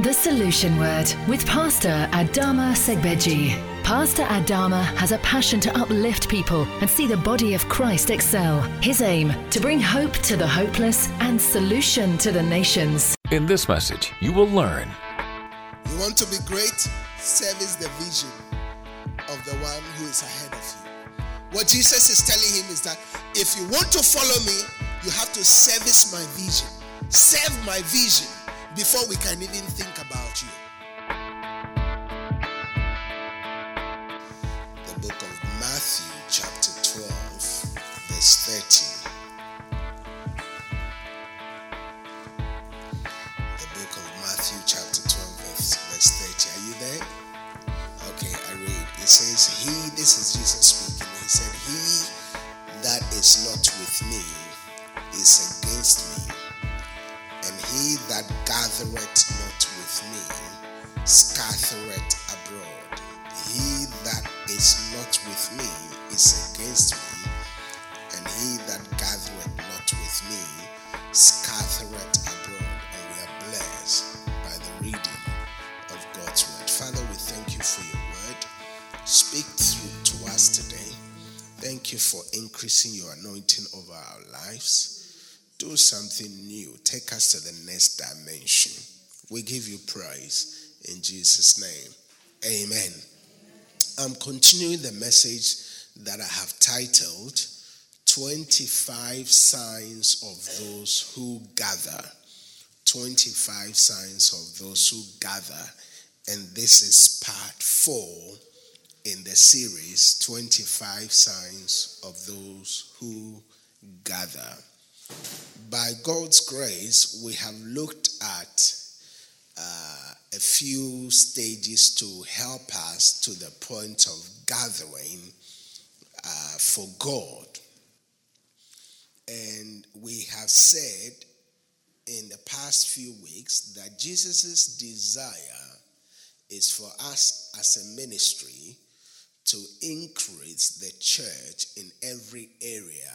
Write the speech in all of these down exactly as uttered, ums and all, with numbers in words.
The Solution Word with Pastor Adama Segbeji. Pastor Adama has a passion to uplift people and see the body of Christ excel. His aim, to bring hope to the hopeless and solution to the nations. In this message, you will learn. You want to be great? Service the vision of the one who is ahead of you. What Jesus is telling him is that if you want to follow me, you have to service my vision. Serve my vision before we can even think about you. The book of Matthew chapter twelve verse thirteen. The book of Matthew chapter twelve verse thirty. Are you there? Okay, I read. It says, he, this is Jesus speaking. He said, he that is not with me is against me. And he that gathereth not with me, scattereth abroad. He that is not with me is against me, and he that gathereth not with me, scattereth abroad. And we are blessed by the reading of God's word. Father, we thank you for your word. Speak through to us today. Thank you for increasing your anointing over our lives. Do something new. Take us to the next dimension. We give you praise in Jesus' name. Amen. Amen. I'm continuing the message that I have titled twenty-five Signs of Those Who Gather. twenty-five Signs of Those Who Gather. And this is part four in the series twenty-five Signs of Those Who Gather. By God's grace, we have looked at uh, a few stages to help us to the point of gathering uh, for God. And we have said in the past few weeks that Jesus' desire is for us as a ministry to increase the church in every area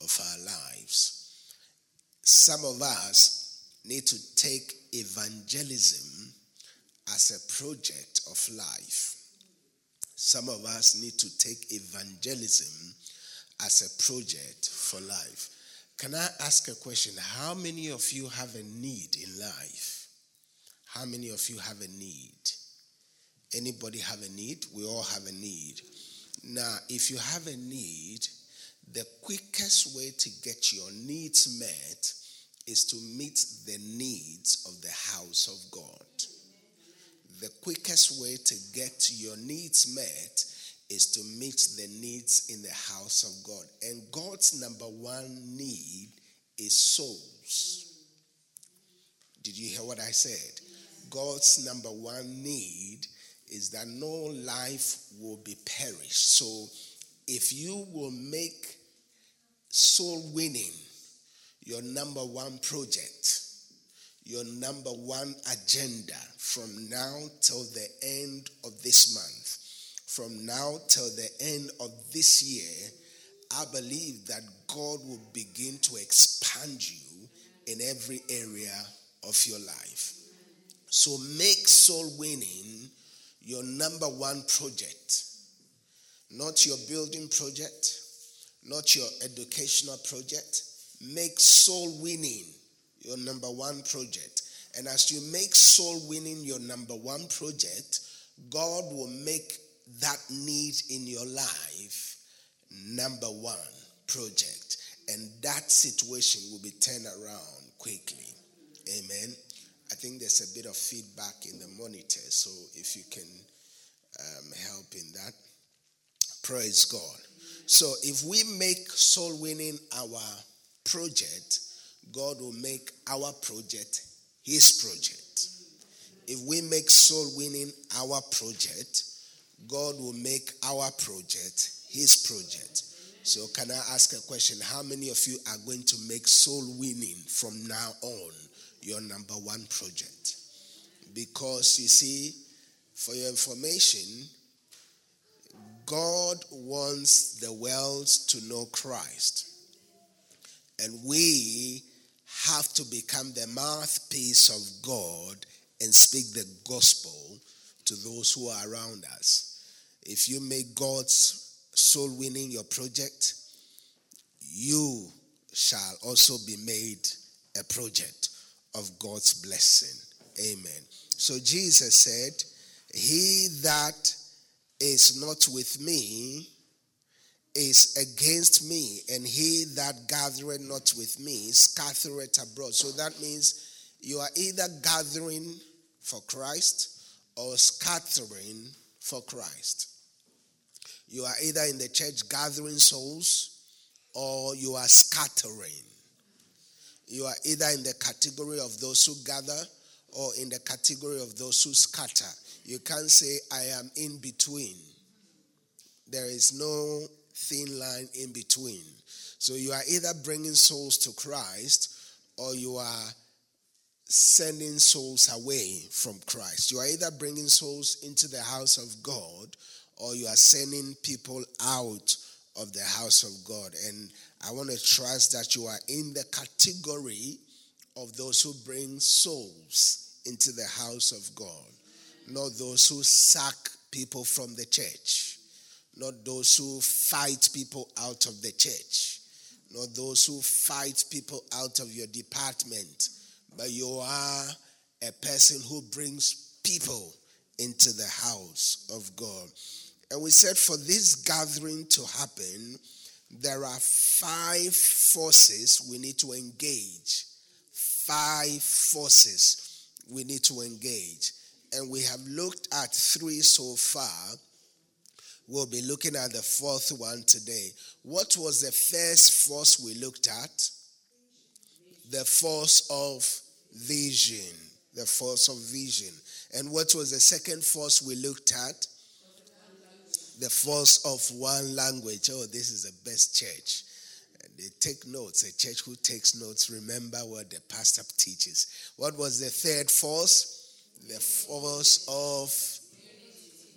of our lives. Some of us need to take evangelism as a project of life. Some of us need to take evangelism as a project for life. Can I ask a question? How many of you have a need in life? How many of you have a need? Anybody have a need? We all have a need. Now, if you have a need, the quickest way to get your needs met is to meet the needs of the house of God. The quickest way to get your needs met is to meet the needs in the house of God. And God's number one need is souls. Did you hear what I said? God's number one need is that no life will be perished. So if you will make soul winning your number one project, your number one agenda from now till the end of this month, from now till the end of this year, I believe that God will begin to expand you in every area of your life. So make soul winning your number one project. Not your building project, not your educational project. Make soul winning your number one project. And as you make soul winning your number one project, God will make that need in your life number one project. And that situation will be turned around quickly. Amen. I think there's a bit of feedback in the monitor, so if you can um, help in that. Praise God. So if we make soul winning our project, God will make our project his project. If we make soul winning our project, God will make our project his project. So can I ask a question? How many of you are going to make soul winning from now on your number one project? Because you see, for your information, God wants the world to know Christ. And we have to become the mouthpiece of God and speak the gospel to those who are around us. If you make God's soul winning your project, you shall also be made a project of God's blessing. Amen. So Jesus said, he that is not with me is against me, and he that gathereth not with me scattereth abroad. So that means you are either gathering for Christ or scattering for Christ. You are either in the church gathering souls or you are scattering. You are either in the category of those who gather or in the category of those who scatter. You can't say, I am in between. There is no thin line in between. So you are either bringing souls to Christ or you are sending souls away from Christ. You are either bringing souls into the house of God or you are sending people out of the house of God. And I want to trust that you are in the category of those who bring souls into the house of God, not those who sack people from the church, not those who fight people out of the church, not those who fight people out of your department, but you are a person who brings people into the house of God. And we said for this gathering to happen, there are five forces we need to engage. Five forces we need to engage. And we have looked at three so far. We'll be looking at the fourth one today. What was the first force we looked at? The force of vision. The force of vision. And what was the second force we looked at? The force of one language. Oh, this is the best church. They take notes. A church who takes notes, remember what the pastor teaches. What was the third force? The force of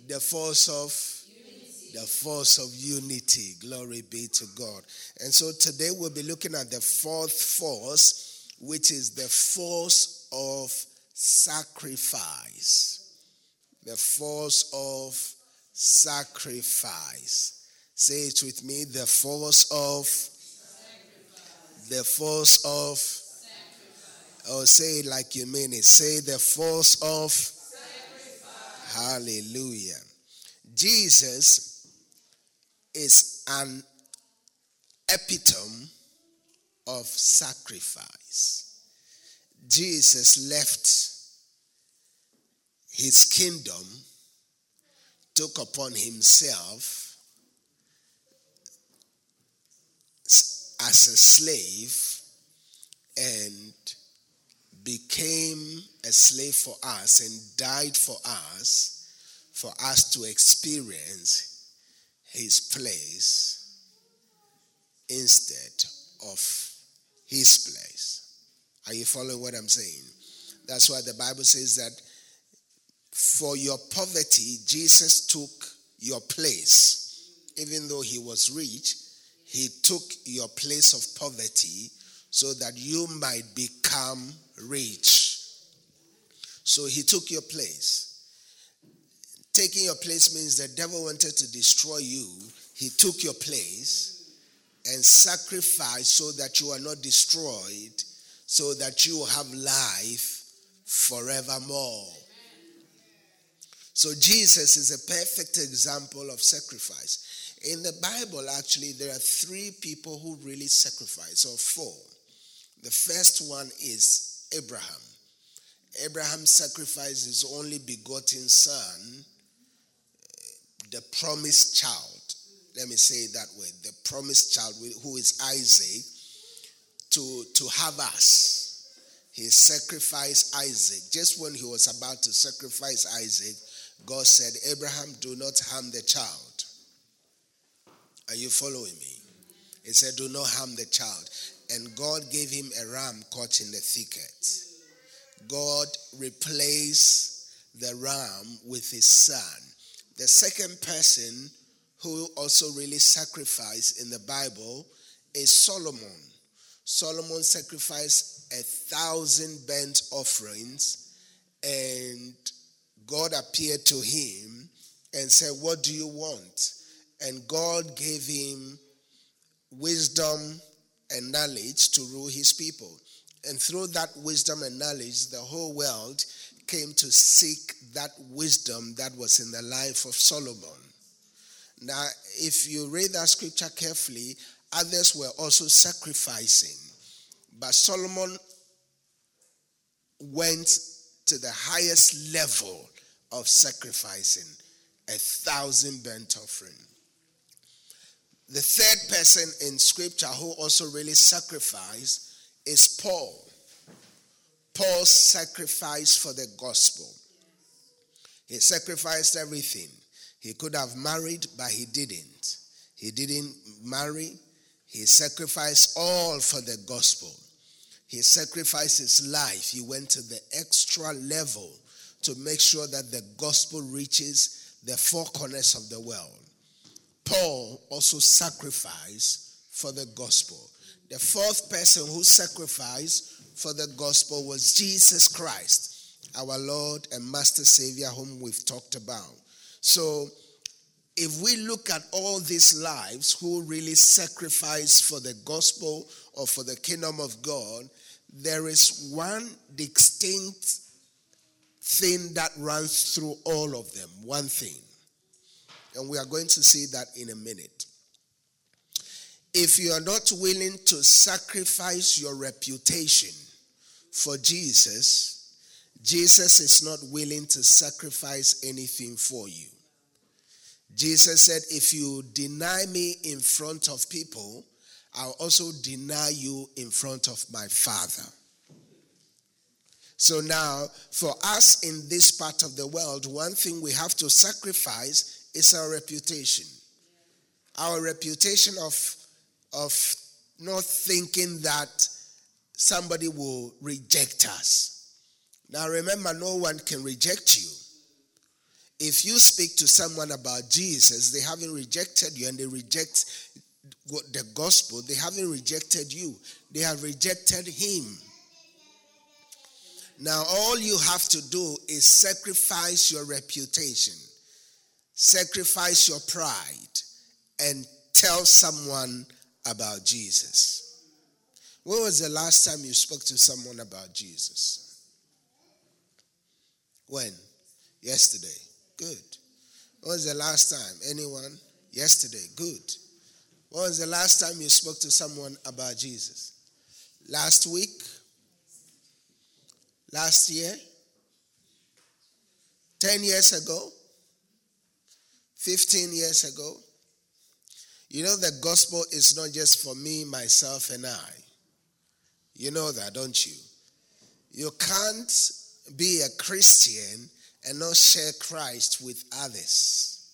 the force of unity. The force of unity. Glory be to God. And so today we'll be looking at the fourth force, which is the force of sacrifice. The force of sacrifice. Say it with me. The force of The force of, sacrifice. Oh, say it like you mean it. Say the force of, sacrifice. Hallelujah. Jesus is an epitome of sacrifice. Jesus left his kingdom, took upon himself as a slave and became a slave for us and died for us, for us to experience his place instead of his place. Are you following what I'm saying? That's why the Bible says that for your poverty, Jesus took your place. Even though he was rich, he took your place of poverty so that you might become rich. So he took your place. Taking your place means the devil wanted to destroy you. He took your place and sacrificed so that you are not destroyed, so that you have life forevermore. So Jesus is a perfect example of sacrifice. In the Bible, actually, there are three people who really sacrificed, or four. The first one is Abraham. Abraham sacrificed his only begotten son, the promised child. Let me say it that way. The promised child, who is Isaac, to, to have us. He sacrificed Isaac. Just when he was about to sacrifice Isaac, God said, Abraham, do not harm the child. Are you following me? He said, do not harm the child. And God gave him a ram caught in the thicket. God replaced the ram with his son. The second person who also really sacrificed in the Bible is Solomon. Solomon sacrificed a thousand burnt offerings And God appeared to him and said, what do you want? And God gave him wisdom and knowledge to rule his people. And through that wisdom and knowledge, the whole world came to seek that wisdom that was in the life of Solomon. Now, if you read that scripture carefully, others were also sacrificing. But Solomon went to the highest level of sacrificing, a thousand burnt offering. The third person in scripture who also really sacrificed is Paul. Paul sacrificed for the gospel. He sacrificed everything. He could have married, but he didn't. He didn't marry. He sacrificed all for the gospel. He sacrificed his life. He went to the extra level to make sure that the gospel reaches the four corners of the world. Paul also sacrificed for the gospel. The fourth person who sacrificed for the gospel was Jesus Christ, our Lord and Master Savior, whom we've talked about. So if we look at all these lives who really sacrifice for the gospel or for the kingdom of God, there is one distinct thing that runs through all of them, one thing. And we are going to see that in a minute. If you are not willing to sacrifice your reputation for Jesus, Jesus is not willing to sacrifice anything for you. Jesus said, if you deny me in front of people, I'll also deny you in front of my Father. So now, for us in this part of the world, one thing we have to sacrifice is our reputation. Our reputation of, of not thinking that somebody will reject us. Now remember, no one can reject you. If you speak to someone about Jesus, they haven't rejected you, and they reject the gospel, they haven't rejected you. They have rejected him. Now all you have to do is sacrifice your reputation, sacrifice your pride, and tell someone about Jesus. When was the last time you spoke to someone about Jesus? When? Yesterday. Good. When was the last time? Anyone? Yesterday. Good. When was the last time you spoke to someone about Jesus? Last week? Last year? Ten years ago? Fifteen years ago? You know, the gospel is not just for me, myself, and I. You know that, don't you? You can't be a Christian and not share Christ with others.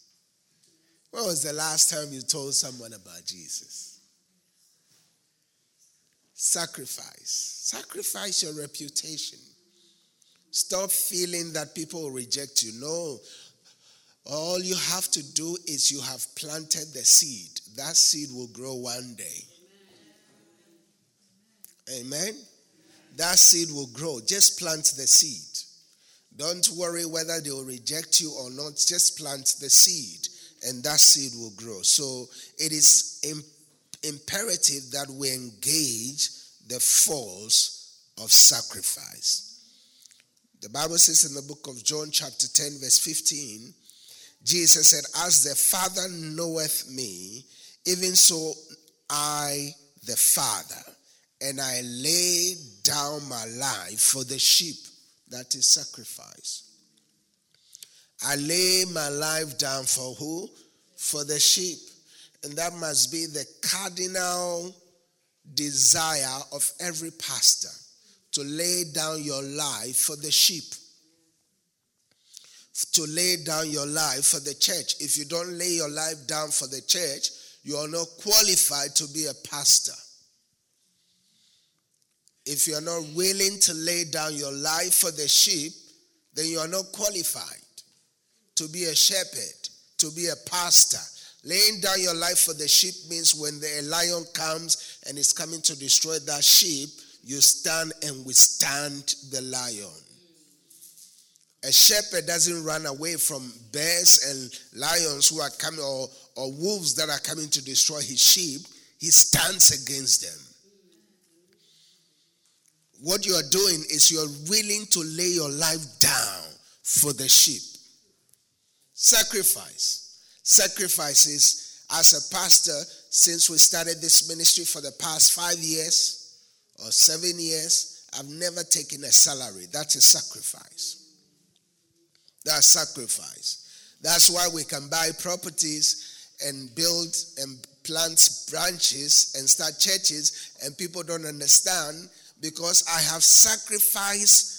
When was the last time you told someone about Jesus? Sacrifice. Sacrifice your reputation. Stop feeling that people will reject you. No. All you have to do is you have planted the seed. That seed will grow one day. Amen? That seed will grow. Just plant the seed. Don't worry whether they will reject you or not. Just plant the seed, and that seed will grow. So it is imperative that we engage the force of sacrifice. The Bible says in the book of John chapter ten verse fifteen, Jesus said, as the Father knoweth me, even so I the Father. And I lay down my life for the sheep. That is sacrifice. I lay my life down for who? For the sheep. And that must be the cardinal desire of every pastor, to lay down your life for the sheep. To lay down your life for the church. If you don't lay your life down for the church, you are not qualified to be a pastor. If you are not willing to lay down your life for the sheep, then you are not qualified to be a shepherd, to be a pastor. Laying down your life for the sheep means when the lion comes and is coming to destroy that sheep, you stand and withstand the lion. A shepherd doesn't run away from bears and lions who are coming, or, or wolves that are coming to destroy his sheep. He stands against them. What you are doing is you are willing to lay your life down for the sheep. Sacrifice. Sacrifices. As a pastor, since we started this ministry for the past five years or seven years, I've never taken a salary. That's a sacrifice. That's sacrifice. That's why we can buy properties and build and plant branches and start churches, and people don't understand, because I have sacrificed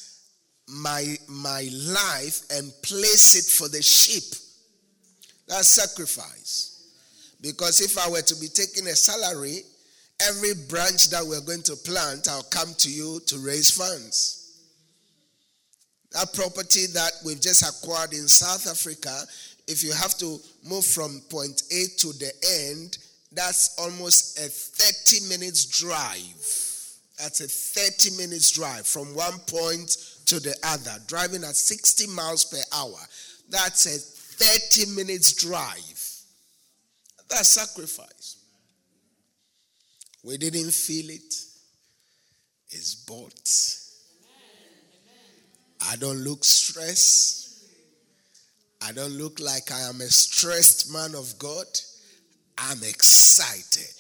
my my life and place it for the sheep. That's sacrifice. Because if I were to be taking a salary, every branch that we're going to plant, I'll come to you to raise funds. That property that we've just acquired in South Africa, if you have to move from point A to the end, that's almost a thirty minutes drive. That's a thirty minutes drive from one point to the other, driving at sixty miles per hour. That's a thirty minutes drive. That's sacrifice. We didn't feel it. It's bought. I don't look stressed. I don't look like I am a stressed man of God. I'm excited.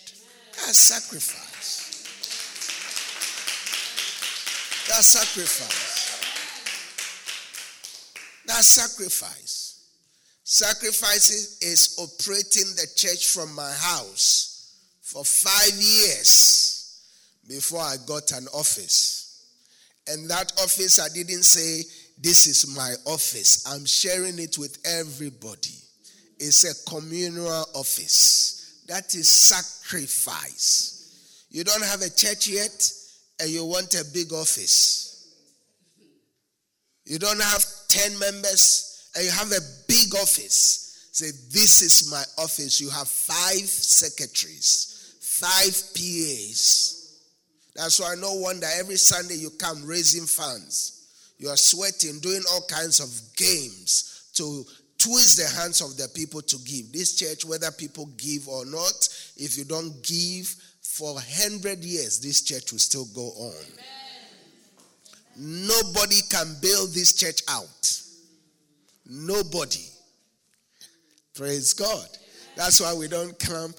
That's sacrifice. That's sacrifice. That's sacrifice. Sacrifice is operating the church from my house for five years before I got an office. And that office, I didn't say, this is my office. I'm sharing it with everybody. It's a communal office. That is sacrifice. You don't have a church yet, and you want a big office. You don't have ten members and you have a big office. Say, this is my office. You have five secretaries, five P As. That's why no wonder every Sunday you come raising funds. You are sweating, doing all kinds of games to twist the hands of the people to give. This church, whether people give or not, if you don't give for one hundred years, this church will still go on. Amen. Nobody can bail this church out. Nobody. Praise God. That's why we don't come.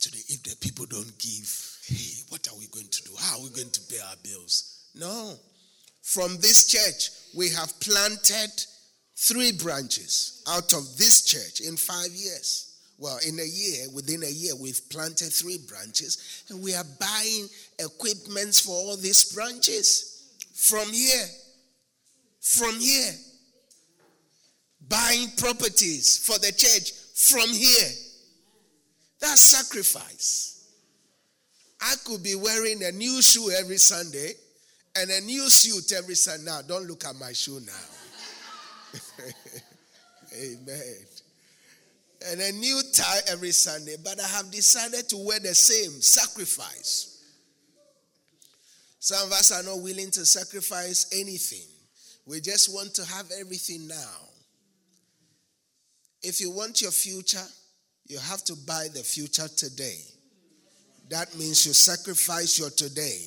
Today, if the people don't give, hey, what are we going to do? How are we going to pay our bills? No. From this church, we have planted three branches out of this church in five years. Well, in a year, within a year, we've planted three branches, and we are buying equipments for all these branches from here, from here, buying properties for the church from here. That's sacrifice. I could be wearing a new shoe every Sunday and a new suit every Sunday. Now, don't look at my shoe now. Amen. And a new tie every Sunday, but I have decided to wear the same. Sacrifice. Some of us are not willing to sacrifice anything. We just want to have everything now. If you want your future, you have to buy the future today. That means you sacrifice your today,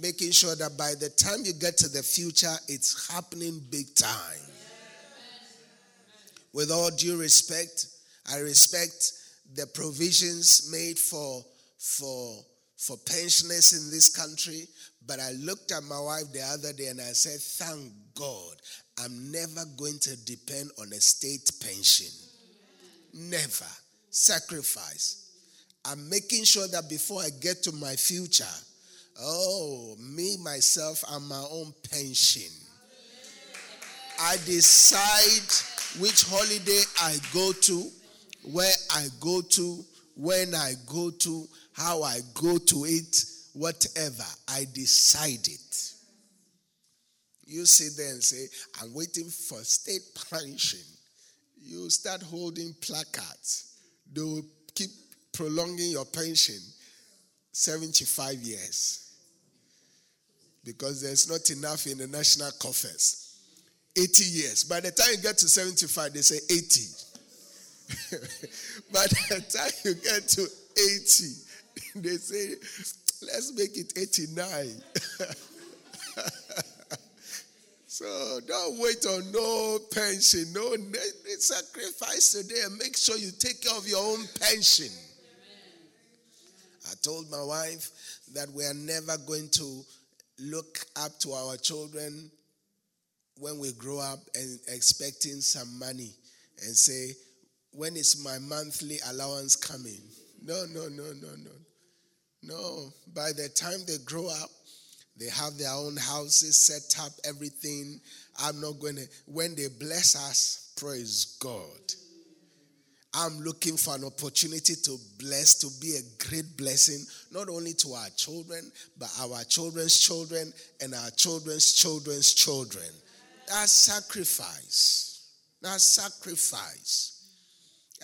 making sure that by the time you get to the future, it's happening big time. With all due respect, I respect the provisions made for, for, for pensioners in this country, but I looked at my wife the other day and I said, thank God, I'm never going to depend on a state pension. Never. Sacrifice. I'm making sure that before I get to my future, oh, me, myself, I'm my own pension. I decide which holiday I go to, where I go to, when I go to, how I go to it, whatever. I decide it. You sit there and say, I'm waiting for state pension. You start holding placards. They will keep prolonging your pension seventy-five years because there's not enough in the national coffers. eighty years. By the time you get to seventy-five, they say eighty. By the time you get to eighty, they say, let's make it eighty-nine. So don't wait on no pension, no sacrifice today, and make sure you take care of your own pension. Amen. I told my wife that we are never going to look up to our children when we grow up and expecting some money and say, when is my monthly allowance coming? No, no, no, no, no. No, by the time they grow up, they have their own houses, set up everything. I'm not going to, when they bless us, praise God. I'm looking for an opportunity to bless, to be a great blessing, not only to our children, but our children's children and our children's children's children. That's sacrifice. That's sacrifice.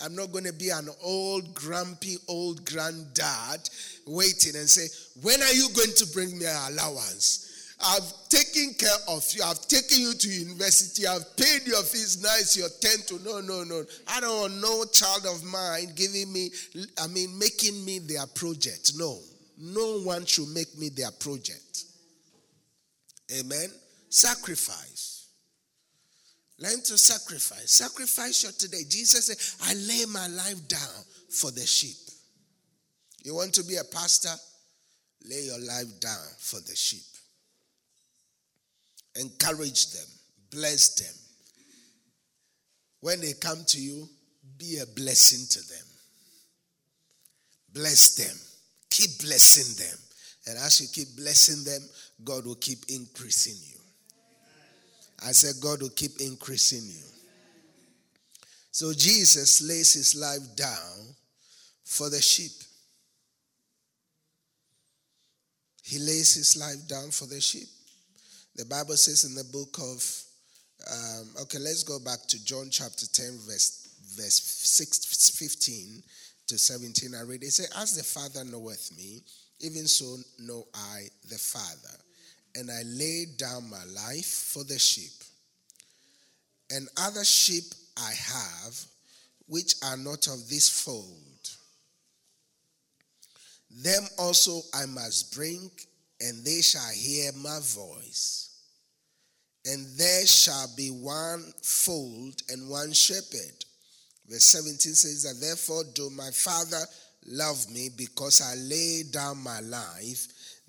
I'm not going to be an old, grumpy, old granddad waiting and say, when are you going to bring me an allowance? I've taken care of you. I've taken you to university. I've paid your fees. Now it's your turn to, no, no, no. I don't want no child of mine giving me, I mean, making me their project. No. No one should make me their project. Amen? Sacrifice. Learn to sacrifice. Sacrifice your today. Jesus said, I lay my life down for the sheep. You want to be a pastor? Lay your life down for the sheep. Encourage them. Bless them. When they come to you, be a blessing to them. Bless them. Keep blessing them. And as you keep blessing them, God will keep increasing you. I said, God will keep increasing you. So Jesus lays his life down for the sheep. He lays his life down for the sheep. The Bible says in the book of, um, okay, let's go back to John chapter ten, verse, verse six, fifteen to seventeen. I read it. It says, as the Father knoweth me, even so know I the Father. And I lay down my life for the sheep. And other sheep I have, which are not of this fold. Them also I must bring, and they shall hear my voice. And there shall be one fold and one shepherd. Verse seventeen says that, therefore do my Father love me, because I lay down my life,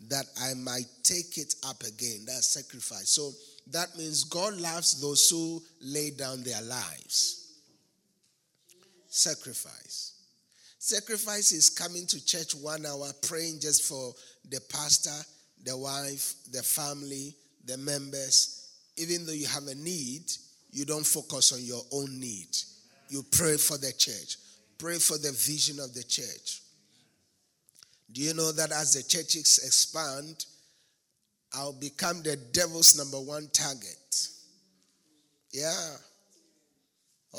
that I might take it up again. That's sacrifice. So that means God loves those who lay down their lives. Sacrifice. Sacrifice is coming to church one hour, praying just for the pastor, the wife, the family, the members. Even though you have a need, you don't focus on your own need. You pray for the church. Pray for the vision of the church. Do you know that as the churches expand, I'll become the devil's number one target? Yeah.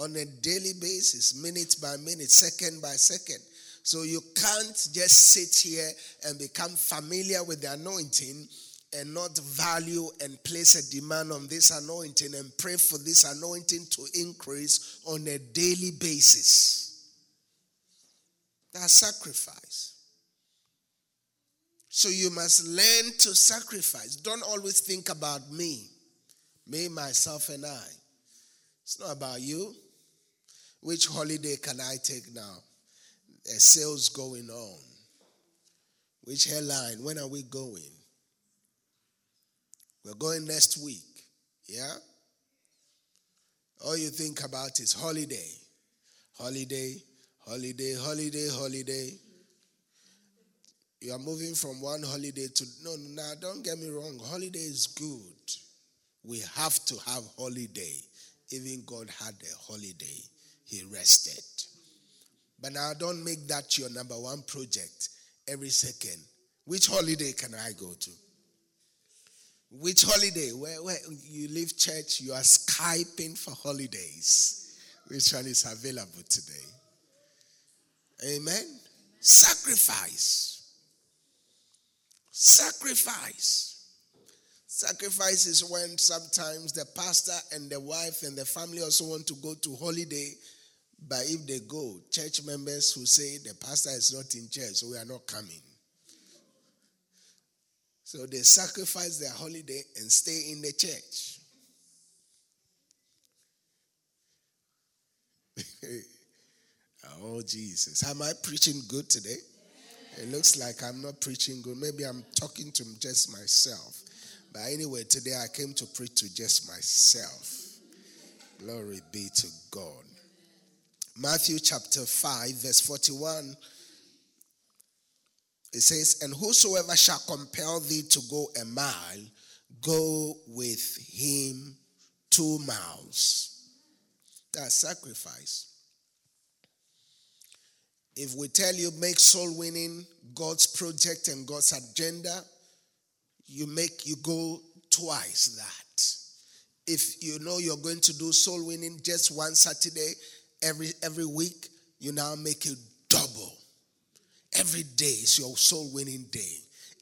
On a daily basis, minute by minute, second by second. So you can't just sit here and become familiar with the anointing and not value and place a demand on this anointing and pray for this anointing to increase on a daily basis. That's sacrifice. So you must learn to sacrifice. Don't always think about me, me, myself, and I. It's not about you. Which holiday can I take now? There's sales going on. Which hairline? When are we going? We're going next week. Yeah? All you think about is holiday. Holiday, holiday, holiday, holiday. You are moving from one holiday to... No, no, no, don't get me wrong. Holiday is good. We have to have holiday. Even God had a holiday. He rested. But now don't make that your number one project every second. Which holiday can I go to? Which holiday? Where, where you leave church, you are Skyping for holidays. Which one is available today? Amen? Sacrifice. Sacrifice. Sacrifices when sometimes the pastor and the wife and the family also want to go to holiday, but if they go, church members who say the pastor is not in church, so we are not coming. So they sacrifice their holiday and stay in the church. Oh, Jesus. Am I preaching good today? It looks like I'm not preaching good. Maybe I'm talking to just myself. But anyway, today I came to preach to just myself. Glory be to God. Matthew chapter five, verse forty-one. It says, and whosoever shall compel thee to go a mile, go with him two miles. That's sacrifice. If we tell you make soul winning God's project and God's agenda, you make you go twice that. If you know you're going to do soul winning just one Saturday every every week, you now make it double. Every day is your soul winning day.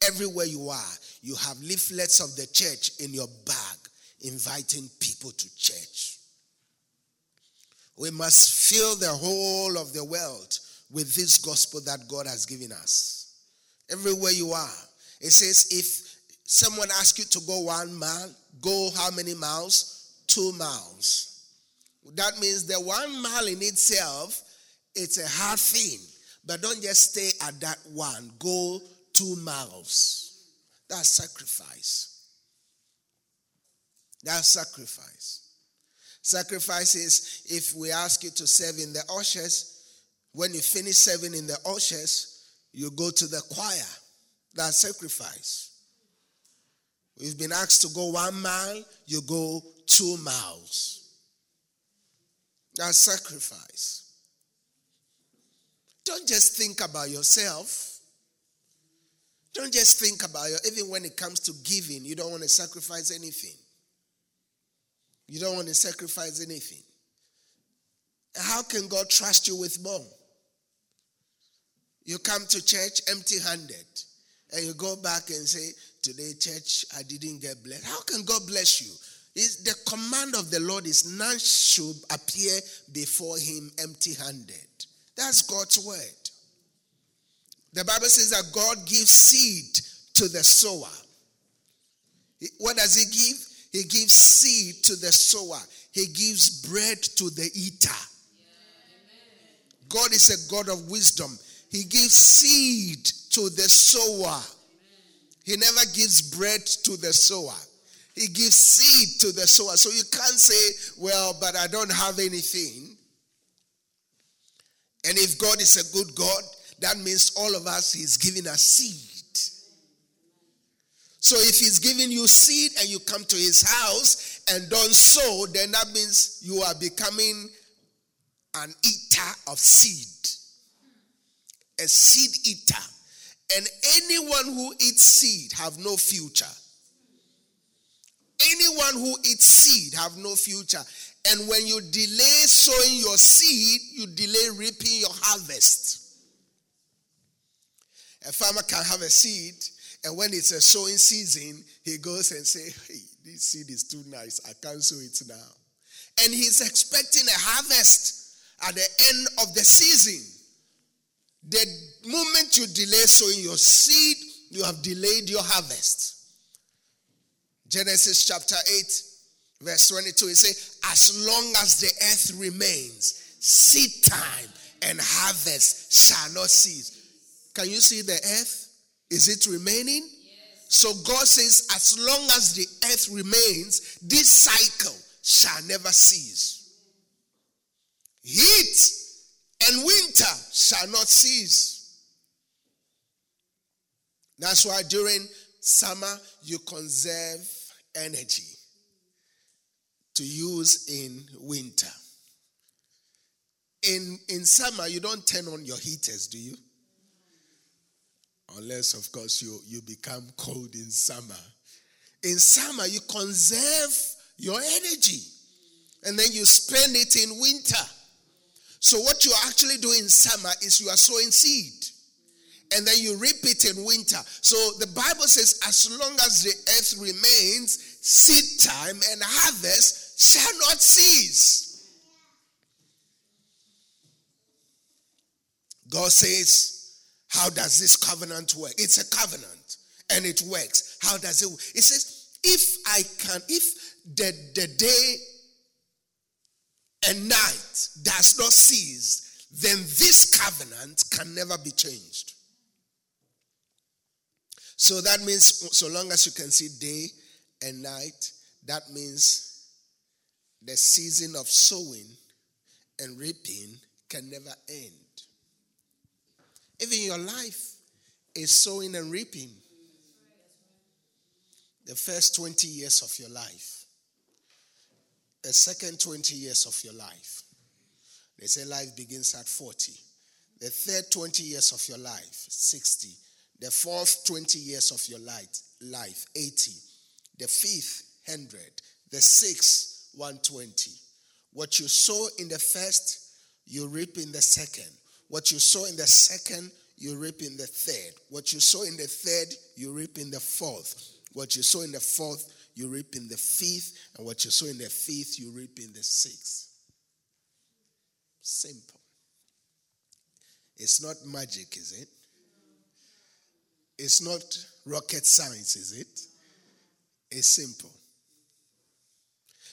Everywhere you are, you have leaflets of the church in your bag inviting people to church. We must fill the whole of the world with this gospel that God has given us. Everywhere you are. It says if someone asks you to go one mile, go how many miles? Two miles. That means the one mile in itself, it's a hard thing. But don't just stay at that one. Go two miles. That's sacrifice. That's sacrifice. Sacrifice is if we ask you to serve in the ushers, when you finish serving in the ushers, you go to the choir. That's sacrifice. We've been asked to go one mile, you go two miles. That's sacrifice. Don't just think about yourself. Don't just think about your, even when it comes to giving, you don't want to sacrifice anything. You don't want to sacrifice anything. How can God trust you with more? You come to church empty-handed and you go back and say, today church, I didn't get blessed. How can God bless you? It's the command of the Lord is none should appear before him empty-handed. That's God's word. The Bible says that God gives seed to the sower. What does he give? He gives seed to the sower. He gives bread to the eater. Yeah, God is a God of wisdom. He gives seed to the sower. Amen. He never gives bread to the sower. He gives seed to the sower. So you can't say, well, but I don't have anything. And if God is a good God, that means all of us, he's giving us seed. So if he's giving you seed and you come to his house and don't sow, then that means you are becoming an eater of seed. A seed eater. And anyone who eats seed have no future. Anyone who eats seed have no future. And when you delay sowing your seed, you delay reaping your harvest. A farmer can have a seed, and when it's a sowing season, he goes and says, hey, this seed is too nice. I can't sow it now. And he's expecting a harvest at the end of the season. The moment you delay sowing your seed, you have delayed your harvest. Genesis chapter eight, verse twenty-two, it says, as long as the earth remains, seed time and harvest shall not cease. Can you see the earth? Is it remaining? Yes. So God says, as long as the earth remains, this cycle shall never cease. Heat and winter shall not cease. That's why during summer, you conserve energy to use in winter. In, in summer, you don't turn on your heaters, do you? Unless, of course, you, you become cold in summer. In summer, you conserve your energy. And then you spend it in winter. So what you actually do in summer is you are sowing seed. and then you reap it in winter. So the Bible says, as long as the earth remains, seed time and harvest shall not cease. God says, how does this covenant work? It's a covenant and it works. How does it work? It says, if I can, if the, the day and night does not cease, then this covenant can never be changed. So that means so long as you can see day and night, that means the season of sowing and reaping can never end. Even your life is sowing and reaping. The first twenty years of your life. The second twenty years of your life. They say life begins at forty. The third twenty years of your life, sixty. The fourth twenty years of your life, life eighty. The fifth, one hundred. The sixth, one hundred twenty. What you sow in the first, you reap in the second. What you sow in the second, you reap in the third. What you sow in the third, you reap in the fourth. What you sow in the fourth, you reap in the fifth. And what you sow in the fifth, you reap in the sixth. Simple. It's not magic, is it? It's not rocket science, is it? Is simple.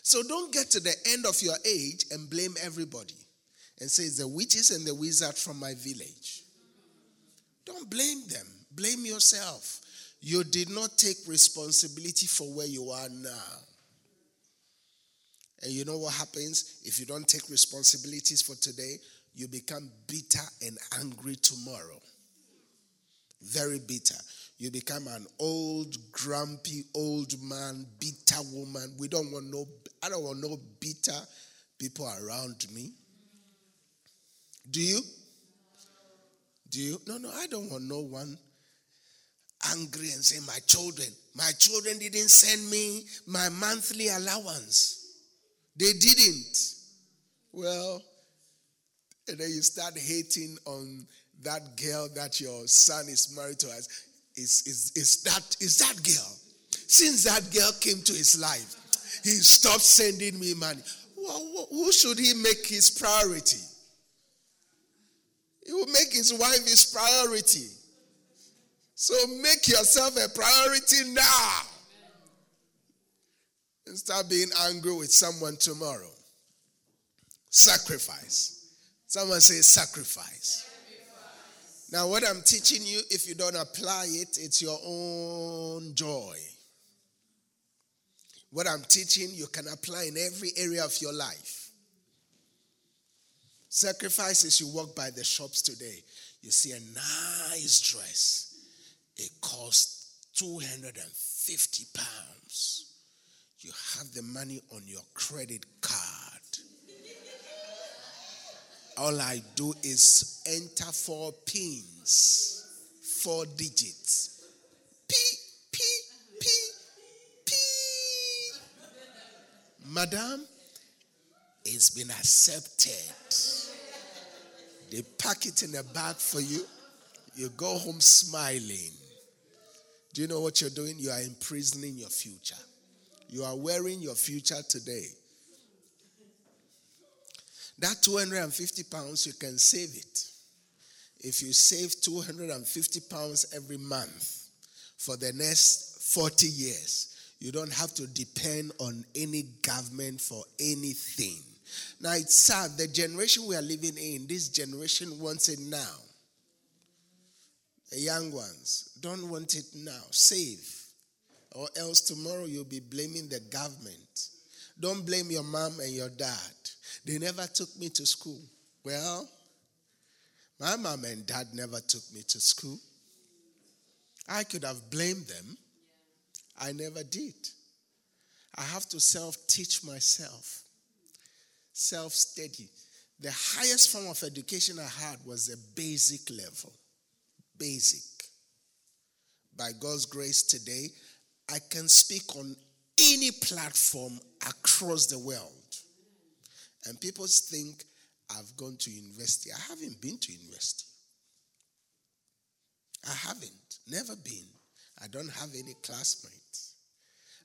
So don't get to the end of your age and blame everybody and say it's the witches and the wizard from my village. Don't blame them. Blame yourself. You did not take responsibility for where you are now. And you know what happens? If you don't take responsibilities for today, you become bitter and angry tomorrow. Very bitter. You become an old, grumpy, old man, bitter woman. We don't want no, I don't want no bitter people around me. Do you? Do you? No, no, I don't want no one angry and saying, my children, my children didn't send me my monthly allowance. They didn't. Well, and then you start hating on that girl that your son is married to as. Is, is, is, that, is that girl. Since that girl came to his life, he stopped sending me money. Well, who should he make his priority? He will make his wife his priority. So make yourself a priority now. And start being angry with someone tomorrow. Sacrifice. Someone say sacrifice. Now, what I'm teaching you, if you don't apply it, it's your own joy. What I'm teaching, you can apply in every area of your life. Sacrifice is you walk by the shops today. You see a nice dress. It costs two hundred fifty pounds. You have the money on your credit card. All I do is enter four pins, four digits. P, P, P, P. Madam, it's been accepted. They pack it in a bag for you. You go home smiling. Do you know what you're doing? You are imprisoning your future. You are wearing your future today. That two hundred fifty pounds, you can save it. If you save two hundred fifty pounds every month for the next forty years, you don't have to depend on any government for anything. Now, it's sad. The generation we are living in, this generation wants it now. The young ones don't want it now. Save. Or else tomorrow you'll be blaming the government. Don't blame your mom and your dad. They never took me to school. Well, my mom and dad never took me to school. I could have blamed them. I never did. I have to self-teach myself. Self-study. The highest form of education I had was the basic level. Basic. By God's grace today, I can speak on any platform across the world. And people think I've gone to university. I haven't been to university. I haven't, never been. I don't have any classmates.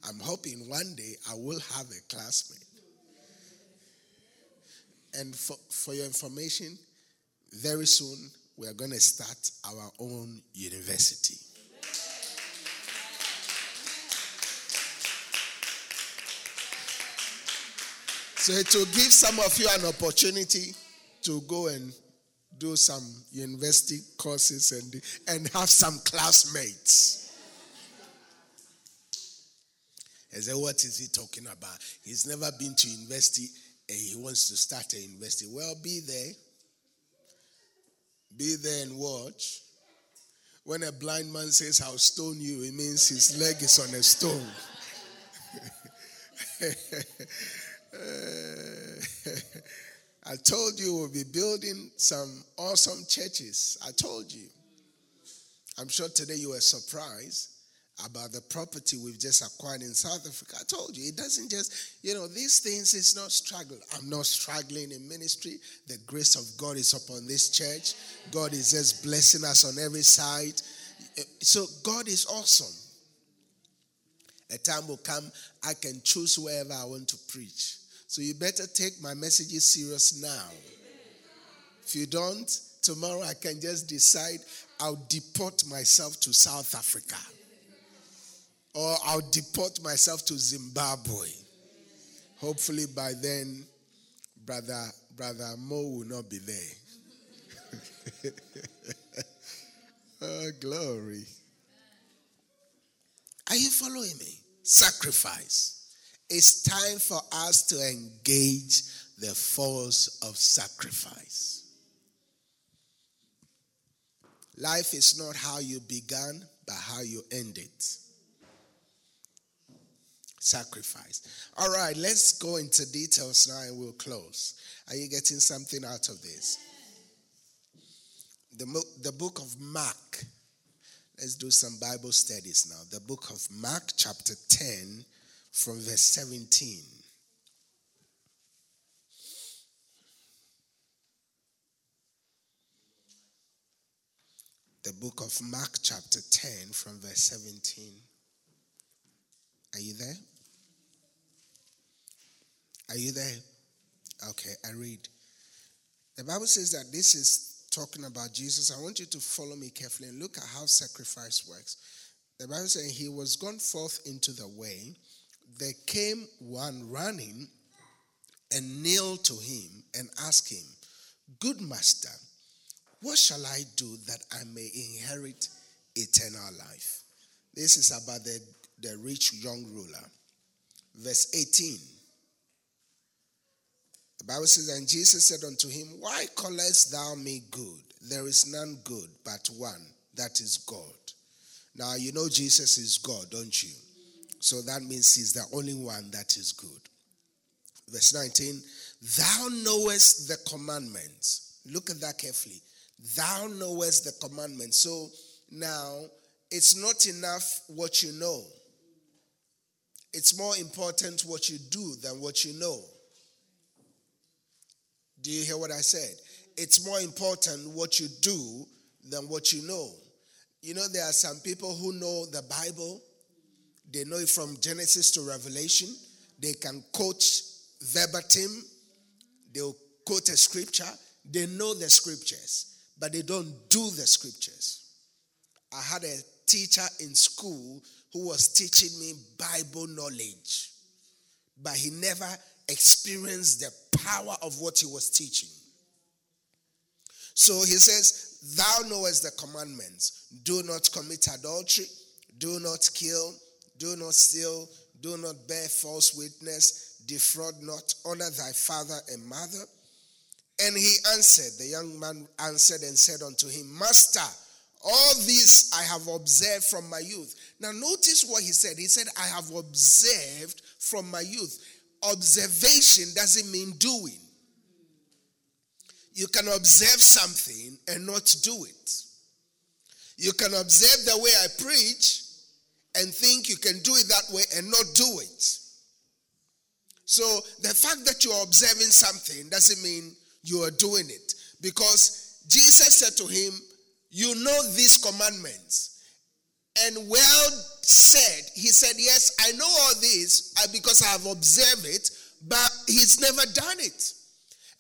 I'm hoping one day I will have a classmate. And for, for your information, very soon we are going to start our own university. So it will give some of you an opportunity to go and do some university courses and, and have some classmates. I said, what is he talking about? He's never been to university and he wants to start a university. Well, be there. Be there and watch. When a blind man says, I'll stone you, it means his leg is on a stone. I told you we'll be building some awesome churches. I told you. I'm sure today you were surprised about the property we've just acquired in South Africa. I told you, it doesn't just, you know, these things, it's not struggle. I'm not struggling in ministry. The grace of God is upon this church. God is just blessing us on every side. So God is awesome. A time will come, I can choose wherever I want to preach. So you better take my messages serious now. If you don't, tomorrow I can just decide I'll deport myself to South Africa. Or I'll deport myself to Zimbabwe. Hopefully by then, brother, brother Mo will not be there. Oh, glory. Are you following me? Sacrifice. It's time for us to engage the force of sacrifice. Life is not how you began, but how you end it. Sacrifice. All right, let's go into details now and we'll close. Are you getting something out of this? The, the book of Mark. Let's do some Bible studies now. The book of Mark, chapter ten, from verse seventeen. The book of Mark, chapter ten, from verse seventeen. Are you there? Are you there? Okay, I read. The Bible says that this is talking about Jesus. I want you to follow me carefully and look at how sacrifice works. The Bible says, he was gone forth into the way. There came one running and kneeled to him and asked him, good master, what shall I do that I may inherit eternal life? This is about the, the rich young ruler. Verse eighteen. The Bible says, and Jesus said unto him, why callest thou me good? There is none good but one, that is God. Now, you know Jesus is God, don't you? So that means he's the only one that is good. Verse nineteen, thou knowest the commandments. Look at that carefully. Thou knowest the commandments. So now, it's not enough what you know. It's more important what you do than what you know. Do you hear what I said? It's more important what you do than what you know. You know, there are some people who know the Bible. They know it from Genesis to Revelation. They can quote verbatim. They'll quote a scripture. They know the scriptures, but they don't do the scriptures. I had a teacher in school who was teaching me Bible knowledge, but he never experienced the power of what he was teaching. So he says, thou knowest the commandments. Do not commit adultery. Do not kill. Do not steal. Do not bear false witness. Defraud not. Honor thy father and mother. And he answered, the young man answered and said unto him, master, all this I have observed from my youth. Now notice what he said. He said, I have observed from my youth. Observation doesn't mean doing. You can observe something and not do it. You can observe the way I preach and think you can do it that way and not do it. So the fact that you are observing something doesn't mean you are doing it. Because Jesus said to him, You know these commandments. And well said, he said, yes, I know all this because I have observed it, but he's never done it.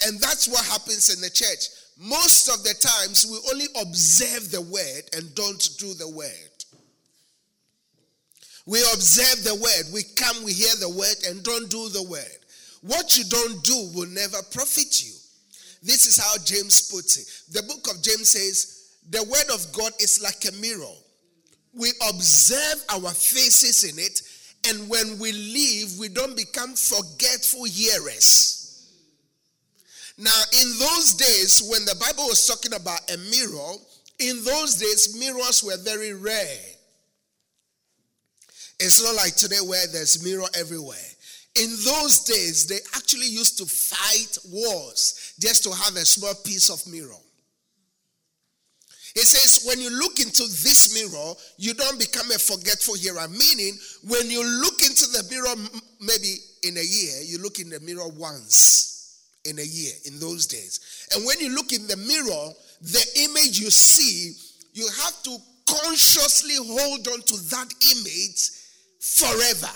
And that's what happens in the church. Most of the times, we only observe the word and don't do the word. We observe the word. We come, we hear the word and don't do the word. What you don't do will never profit you. This is how James puts it. The book of James says, the word of God is like a mirror. We observe our faces in it, and when we leave, we don't become forgetful hearers. Now, in those days, when the Bible was talking about a mirror, in those days, mirrors were very rare. It's not like today where there's mirror everywhere. In those days, they actually used to fight wars just to have a small piece of mirror. It says, when you look into this mirror, you don't become a forgetful hearer. Meaning, when you look into the mirror, maybe in a year, you look in the mirror once in a year, in those days. And when you look in the mirror, the image you see, you have to consciously hold on to that image forever.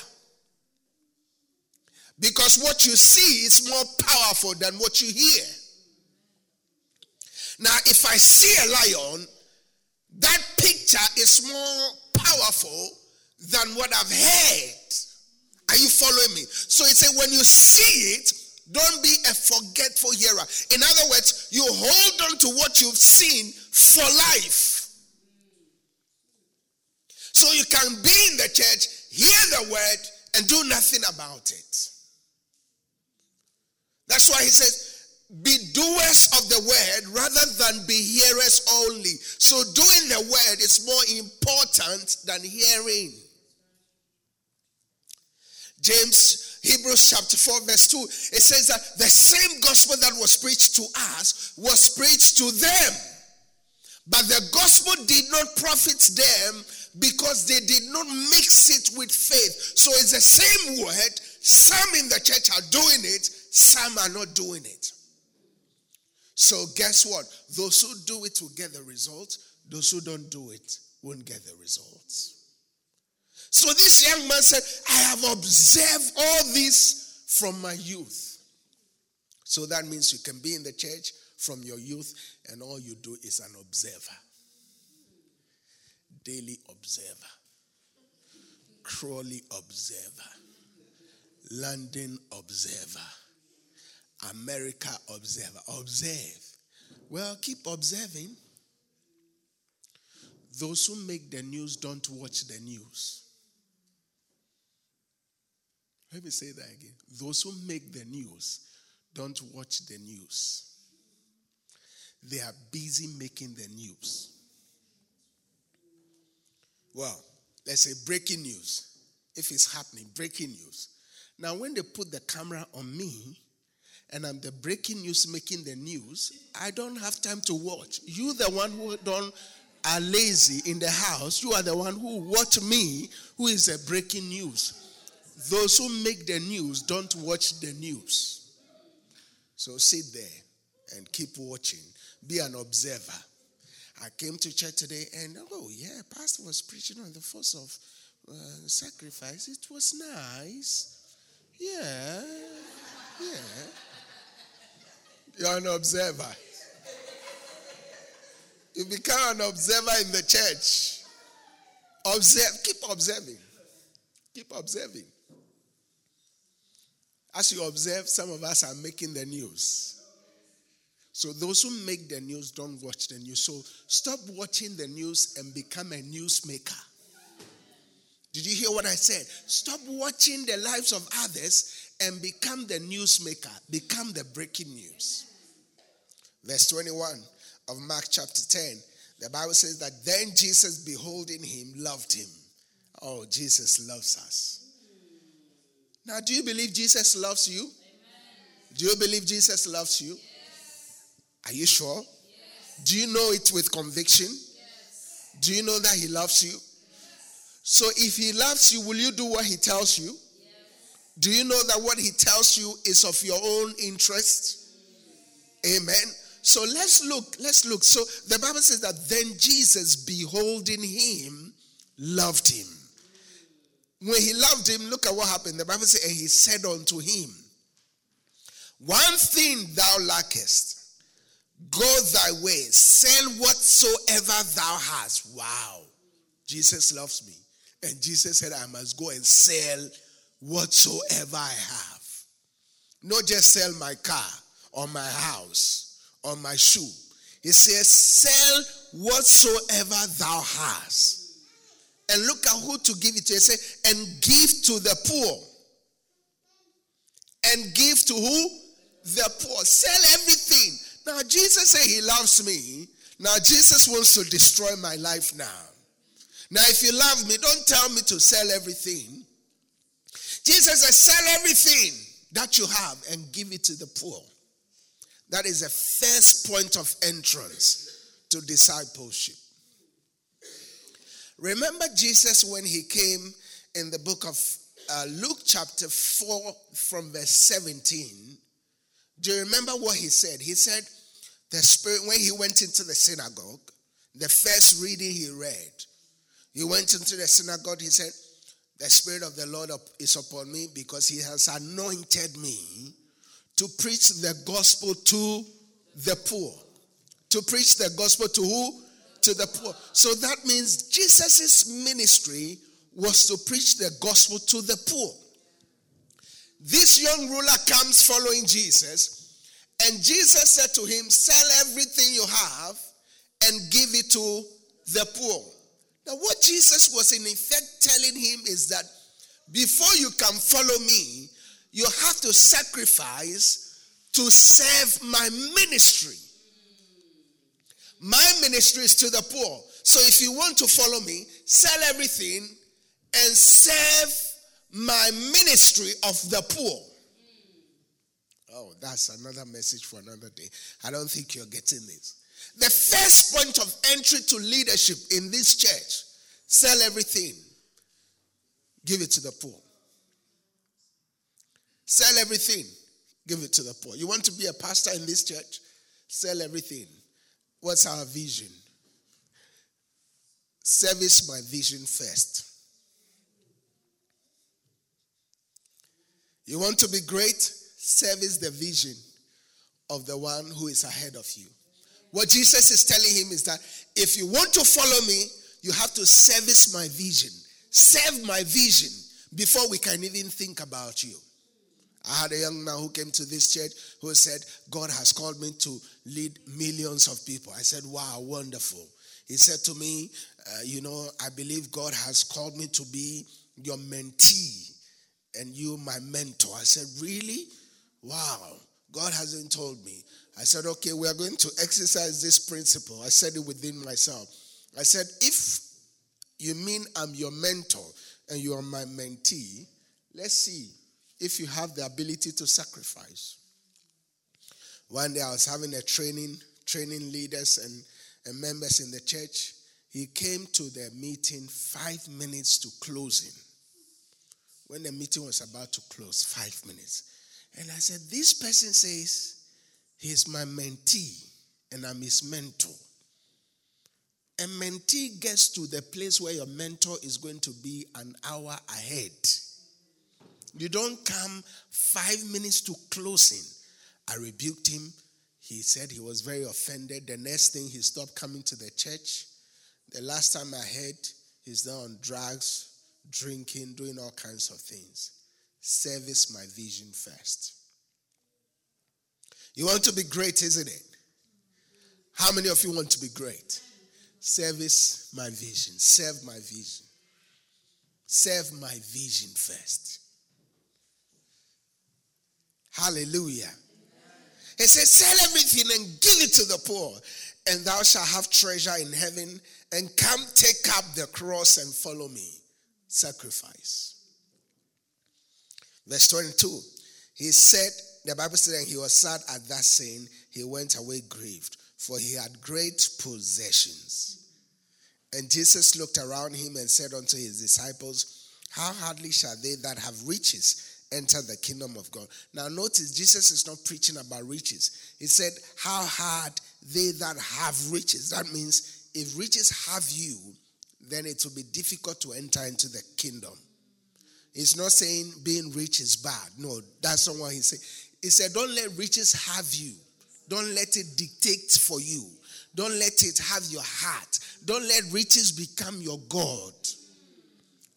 Because what you see is more powerful than what you hear. Now, if I see a lion, that picture is more powerful than what I've heard. Are you following me? So it says, when you see it, don't be a forgetful hearer. In other words, you hold on to what you've seen for life. So you can be in the church, hear the word, and do nothing about it. That's why he says, be doers of the word rather than be hearers only. So doing the word is more important than hearing. James, Hebrews chapter four verse two, it says that the same gospel that was preached to us was preached to them. But the gospel did not profit them because they did not mix it with faith. So it's the same word. Some in the church are doing it, some are not doing it. So guess what? Those who do it will get the results. Those who don't do it won't get the results. So this young man said, I have observed all this from my youth. So that means you can be in the church from your youth and all you do is an observer. Daily observer. Crawley observer. London observer. America observer. Observe. Well, keep observing. Those who make the news don't watch the news. Let me say that again. Those who make the news don't watch the news. They are busy making the news. Well, let's say breaking news. If it's happening, breaking news. Now, when they put the camera on me, and I'm the breaking news making the news, I don't have time to watch. You, the one who don't are lazy in the house, you are the one who watch me, who is the breaking news. Those who make the news don't watch the news. So sit there and keep watching. Be an observer. I came to church today and, oh yeah, pastor was preaching on the force of uh, sacrifice. It was nice. Yeah. Yeah. You're an observer. You become an observer in the church. Observe. Keep observing. Keep observing. As you observe, some of us are making the news. So those who make the news don't watch the news. So stop watching the news and become a newsmaker. Did you hear what I said? Stop watching the lives of others and become the newsmaker. Become the breaking news. Verse twenty-one of Mark chapter ten. The Bible says that then Jesus, beholding him, loved him. Oh, Jesus loves us. Now, do you believe Jesus loves you? Amen. Do you believe Jesus loves you? Yes. Are you sure? Yes. Do you know it with conviction? Yes. Do you know that he loves you? So if he loves you, will you do what he tells you? Yes. Do you know that what he tells you is of your own interest? Yes. Amen. so let's look, let's look. So the Bible says that then Jesus, beholding him, loved him. When he loved him, look at what happened. The Bible says, and he said unto him, one thing thou lackest. Go thy way, sell whatsoever thou hast. Wow. Jesus loves me. And Jesus said, I must go and sell whatsoever I have. Not just sell my car or my house or my shoe. He says, sell whatsoever thou hast. And look at who to give it to. He said, and give to the poor. And give to who? The poor. Sell everything. Now, Jesus said he loves me. Now, Jesus wants to destroy my life now. Now, if you love me, don't tell me to sell everything. Jesus said, sell everything that you have and give it to the poor. That is the first point of entrance to discipleship. Remember Jesus when he came in the book of uh, Luke chapter four from verse seventeen. Do you remember what he said? He said, the Spirit, when he went into the synagogue, the first reading he read, he went into the synagogue, he said, the Spirit of the Lord is upon me because he has anointed me to preach the gospel to the poor. To preach the gospel to who? To the poor. So that means Jesus' ministry was to preach the gospel to the poor. This young ruler comes following Jesus, and Jesus said to him, sell everything you have and give it to the poor. Now, what Jesus was in effect telling him is that before you can follow me, you have to sacrifice to serve my ministry. My ministry is to the poor. So if you want to follow me, sell everything and serve my ministry of the poor. Oh, that's another message for another day. I don't think you're getting this. The first point of entry to leadership in this church, sell everything, give it to the poor. Sell everything, give it to the poor. You want to be a pastor in this church? Sell everything. What's our vision? Service my vision first. You want to be great? Service the vision of the one who is ahead of you. What Jesus is telling him is that if you want to follow me, you have to service my vision. Serve my vision before we can even think about you. I had a young man who came to this church who said, God has called me to lead millions of people. I said, wow, wonderful. He said to me, uh, you know, I believe God has called me to be your mentee and you my mentor. I said, really? Wow, God hasn't told me. I said, okay, we are going to exercise this principle. I said it within myself. I said, if you mean I'm your mentor and you are my mentee, let's see if you have the ability to sacrifice. One day I was having a training, training leaders and, and members in the church. He came to the meeting five minutes to closing. When the meeting was about to close, five minutes. And I said, this person says, he's my mentee and I'm his mentor. A mentee gets to the place where your mentor is going to be an hour ahead. You don't come five minutes to closing. I rebuked him. He said he was very offended. The next thing, he stopped coming to the church. The last time I heard, he's now on drugs, drinking, doing all kinds of things. Service my vision first. You want to be great, isn't it? How many of you want to be great? Service my vision. Serve my vision. Serve my vision first. Hallelujah. He said, sell everything and give it to the poor, and thou shalt have treasure in heaven, and come take up the cross and follow me. Sacrifice. Verse twenty-two. He said, the Bible said, and he was sad at that saying, he went away grieved, for he had great possessions. And Jesus looked around him and said unto his disciples, how hardly shall they that have riches enter the kingdom of God. Now notice, Jesus is not preaching about riches. He said, how hard they that have riches. That means if riches have you, then it will be difficult to enter into the kingdom. It's not saying being rich is bad. No, that's not what he said. He said, don't let riches have you. Don't let it dictate for you. Don't let it have your heart. Don't let riches become your God.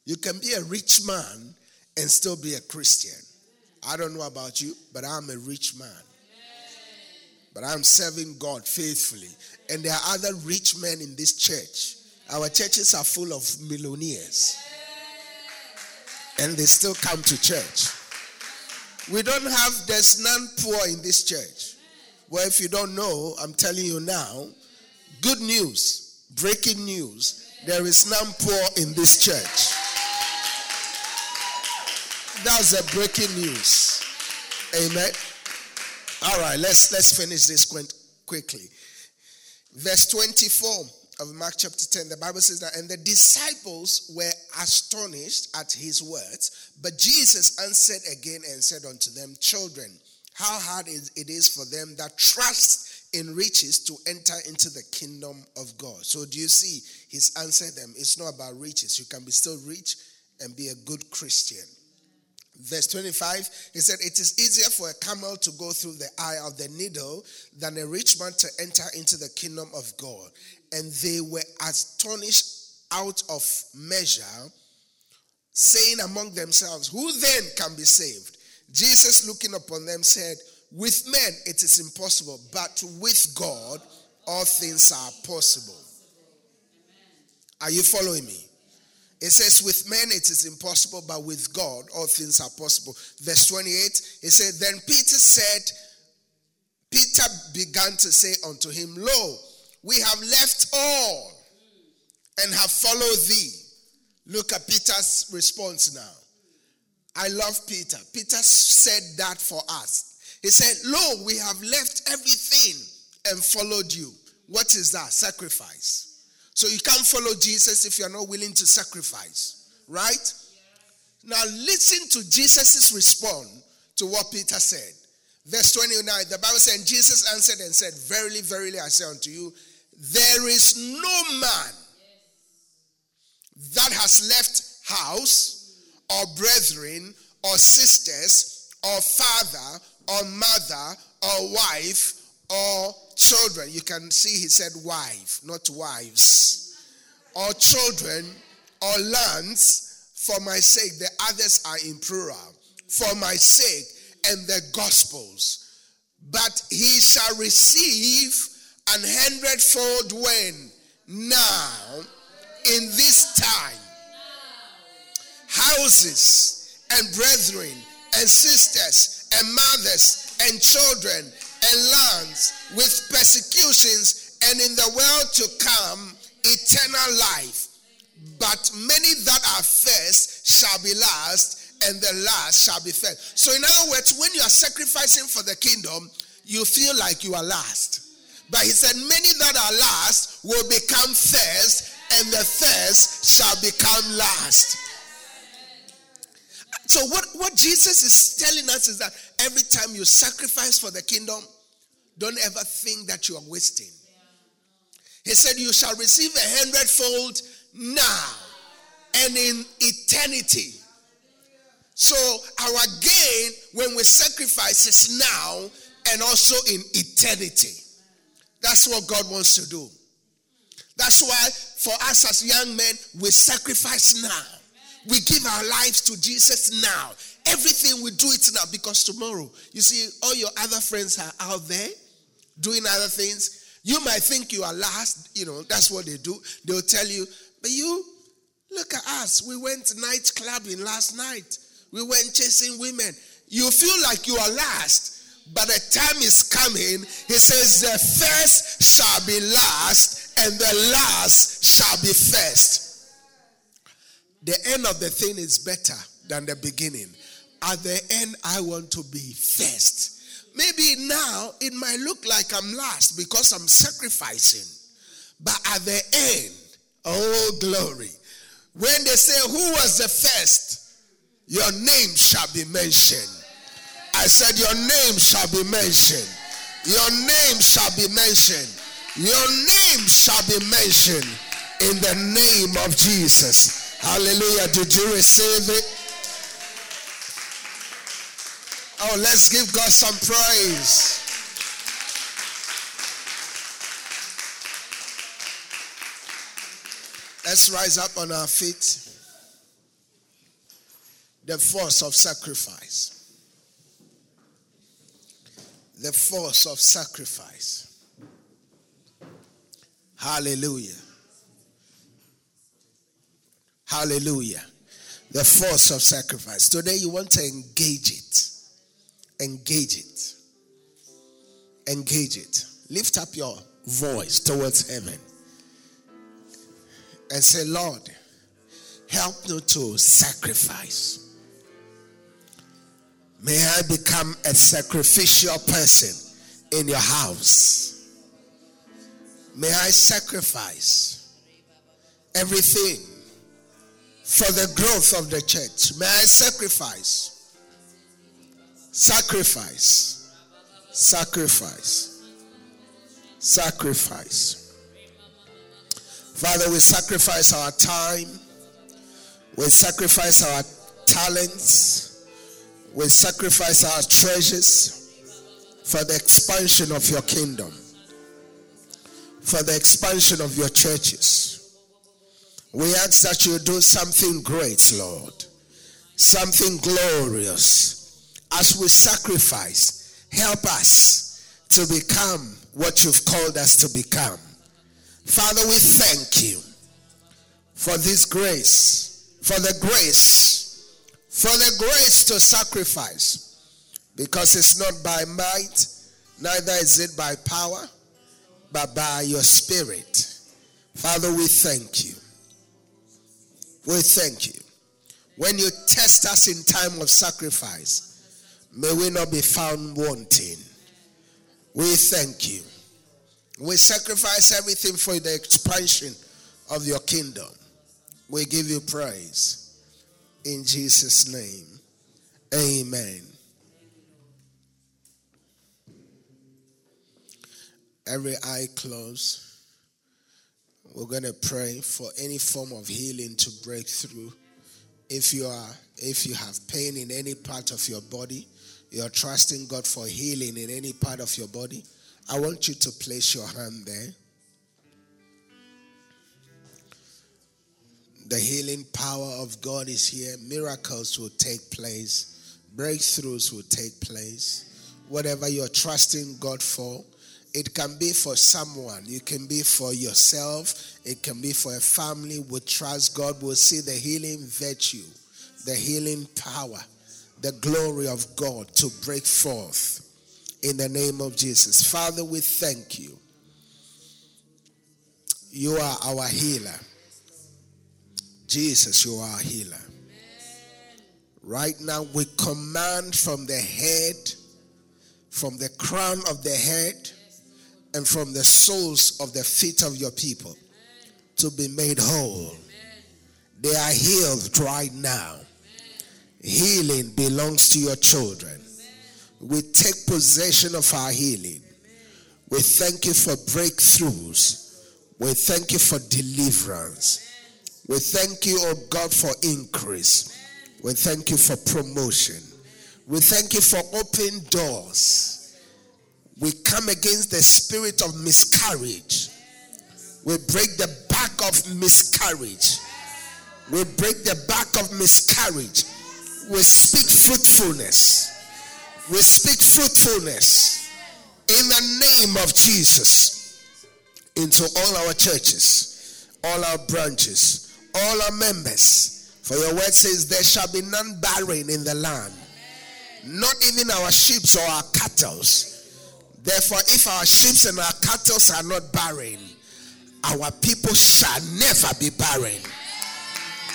You can be a rich man and still be a Christian. I don't know about you, but I'm a rich man. But I'm serving God faithfully. And there are other rich men in this church. Our churches are full of millionaires. And they still come to church. We don't have, there's none poor in this church. Well, if you don't know, I'm telling you now, good news, breaking news, there is none poor in this church. That's the breaking news. Amen. All right, let's let's finish this quickly. Verse twenty-four of Mark chapter ten, the Bible says that, and the disciples were astonished at his words, but Jesus answered again and said unto them, children, how hard it is for them that trust in riches to enter into the kingdom of God. So do you see, he's answered them. It's not about riches. You can be still rich and be a good Christian. Verse twenty-five, he said, it is easier for a camel to go through the eye of the needle than a rich man to enter into the kingdom of God. And they were astonished out of measure, saying among themselves, who then can be saved? Jesus, looking upon them, said, with men it is impossible, but with God all things are possible. Are you following me? It says, with men it is impossible, but with God all things are possible. Verse twenty-eight, it said, then Peter said, Peter began to say unto him, lo, we have left all and have followed thee. Look at Peter's response now. I love Peter. Peter said that for us. He said, lo, we have left everything and followed you. What is that? Sacrifice. So you can't follow Jesus if you are not willing to sacrifice, right? Yes. Now listen to Jesus' response to what Peter said. Verse twenty-nine, the Bible said, and Jesus answered and said, verily, verily, I say unto you, there is no man that has left house or brethren or sisters or father or mother or wife or children. You can see he said wife, not wives, or children, or lands, for my sake. The others are in plural, for my sake, and the gospels. But he shall receive an hundredfold when? Now, in this time. Houses, and brethren, and sisters, and mothers, and children, and lands, with persecutions, and in the world to come, eternal life. But many that are first shall be last, and the last shall be first. So in other words, when you are sacrificing for the kingdom, you feel like you are last. But he said, many that are last will become first, and the first shall become last. So what, what Jesus is telling us is that every time you sacrifice for the kingdom, don't ever think that you are wasting. He said you shall receive a hundredfold now and in eternity. So our gain when we sacrifice is now and also in eternity. That's what God wants to do. That's why for us as young men, we sacrifice now. We give our lives to Jesus now. Everything we do it now, because tomorrow, you see, all your other friends are out there doing other things. You might think you are last, you know, that's what they do. They'll tell you, but you, look at us. We went night clubbing last night. We went chasing women. You feel like you are last, but the time is coming. He says, the first shall be last, and the last shall be first. The end of the thing is better than the beginning. At the end, I want to be first. Maybe now it might look like I'm last because I'm sacrificing. But at the end, oh glory. When they say, who was the first? your name shall be mentioned. I said your name shall be mentioned. Your name shall be mentioned. Your name shall be mentioned in the name of Jesus. Hallelujah. Did you receive it? Oh, let's give God some praise. Let's rise up on our feet. The force of sacrifice. The force of sacrifice. Hallelujah. Hallelujah. The force of sacrifice. Today you want to engage it. Engage it. Engage it. Lift up your voice towards heaven. And say, Lord, help me to sacrifice. May I become a sacrificial person in your house. May I sacrifice everything for the growth of the church. May I sacrifice. Sacrifice. Sacrifice. Sacrifice. Father, we sacrifice our time. We sacrifice our talents. We sacrifice our treasures for the expansion of your kingdom, for the expansion of your churches. We ask that you do something great, Lord, something glorious. As we sacrifice, help us to become what you've called us to become. Father, we thank you for this grace, for the grace, for the grace to sacrifice, because it's not by might, neither is it by power, but by your spirit. Father, we thank you. We thank you. When you test us in time of sacrifice, may we not be found wanting. We thank you. We sacrifice everything for the expansion of your kingdom. We give you praise. In Jesus' name. Amen. Every eye closed. We're going to pray for any form of healing to break through. If you are, if you have pain in any part of your body, you're trusting God for healing in any part of your body, I want you to place your hand there. The healing power of God is here. Miracles will take place. Breakthroughs will take place. Whatever you're trusting God for, it can be for someone. It can be for yourself. It can be for a family. We trust God. We'll see the healing virtue, the healing power, the glory of God to break forth. In the name of Jesus. Father, we thank you. You are our healer. Jesus, you are our healer. Amen. Right now, we command from the head, from the crown of the head, and from the soles of the feet of your people to be made whole. Amen. They are healed right now. Amen. Healing belongs to your children. We take possession of our healing. We thank you for breakthroughs. We thank you for deliverance. We thank you, oh God, for increase. We thank you for promotion. We thank you for open doors. We come against the spirit of miscarriage. We break the back of miscarriage. We break the back of miscarriage. We speak fruitfulness. We speak fruitfulness in the name of Jesus into all our churches, all our branches, all our members. For your word says there shall be none barren in the land, not even our sheep or our cattle. Therefore, if our sheep and our cattle are not barren, our people shall never be barren.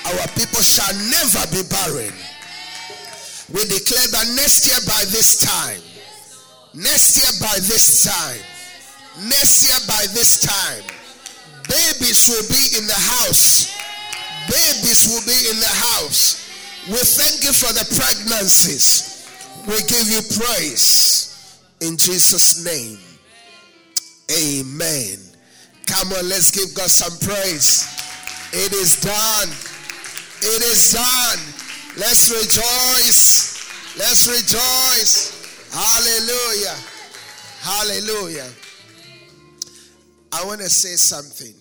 Our people shall never be barren. We declare that next year by this time, next year by this time, next year by this time, babies will be in the house. Babies will be in the house. We thank you for the pregnancies. We give you praise in Jesus' name. Amen. Come on, let's give God some praise. It is done. It is done. Let's rejoice. Let's rejoice. Hallelujah. Hallelujah. I want to say something.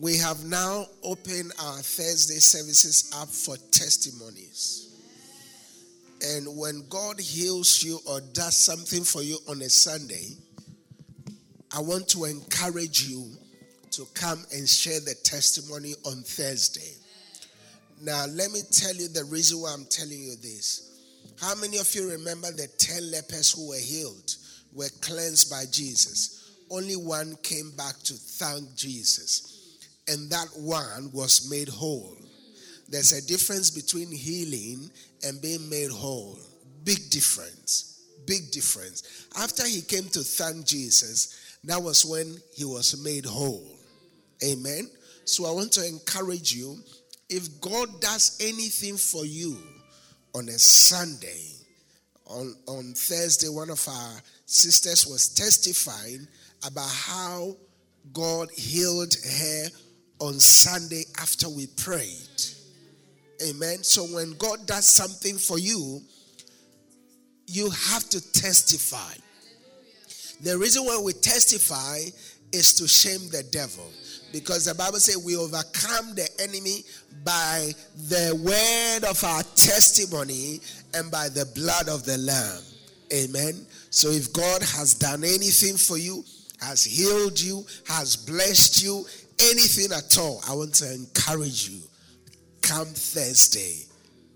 We have now opened our Thursday services up for testimonies. And when God heals you or does something for you on a Sunday, I want to encourage you to come and share the testimony on Thursday. Now, let me tell you the reason why I'm telling you this. How many of you remember the ten lepers who were healed, were cleansed by Jesus? Only one came back to thank Jesus. And that one was made whole. There's a difference between healing and being made whole. Big difference. Big difference. After he came to thank Jesus, that was when he was made whole. Amen. So I want to encourage you, if God does anything for you on a Sunday, on, on Thursday, one of our sisters was testifying about how God healed her on Sunday after we prayed. Amen. So when God does something for you, you have to testify. Hallelujah. The reason why we testify is to shame the devil. Because the Bible says we overcome the enemy by the word of our testimony and by the blood of the Lamb. Amen. So if God has done anything for you, has healed you, has blessed you, anything at all, I want to encourage you. Come Thursday,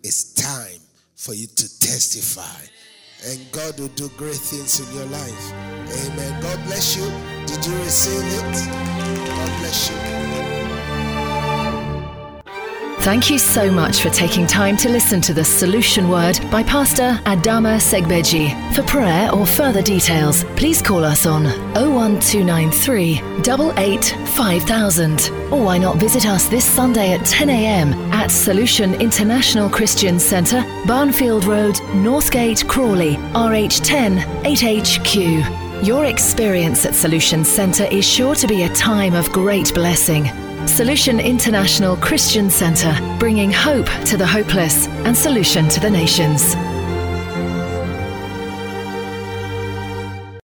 it's time for you to testify. And God will do great things in your life. Amen. God bless you. Did you receive it? God bless you. Thank you so much for taking time to listen to the Solution Word by Pastor Adama Segbeji. For prayer or further details, please call us on oh one two nine three, eight eight five thousand. Or why not visit us this Sunday at ten a.m. at Solution International Christian Centre, Barnfield Road, Northgate Crawley, R H ten, eight H Q. Your experience at Solution Centre is sure to be a time of great blessing. Solution International Christian Centre, bringing hope to the hopeless and solution to the nations.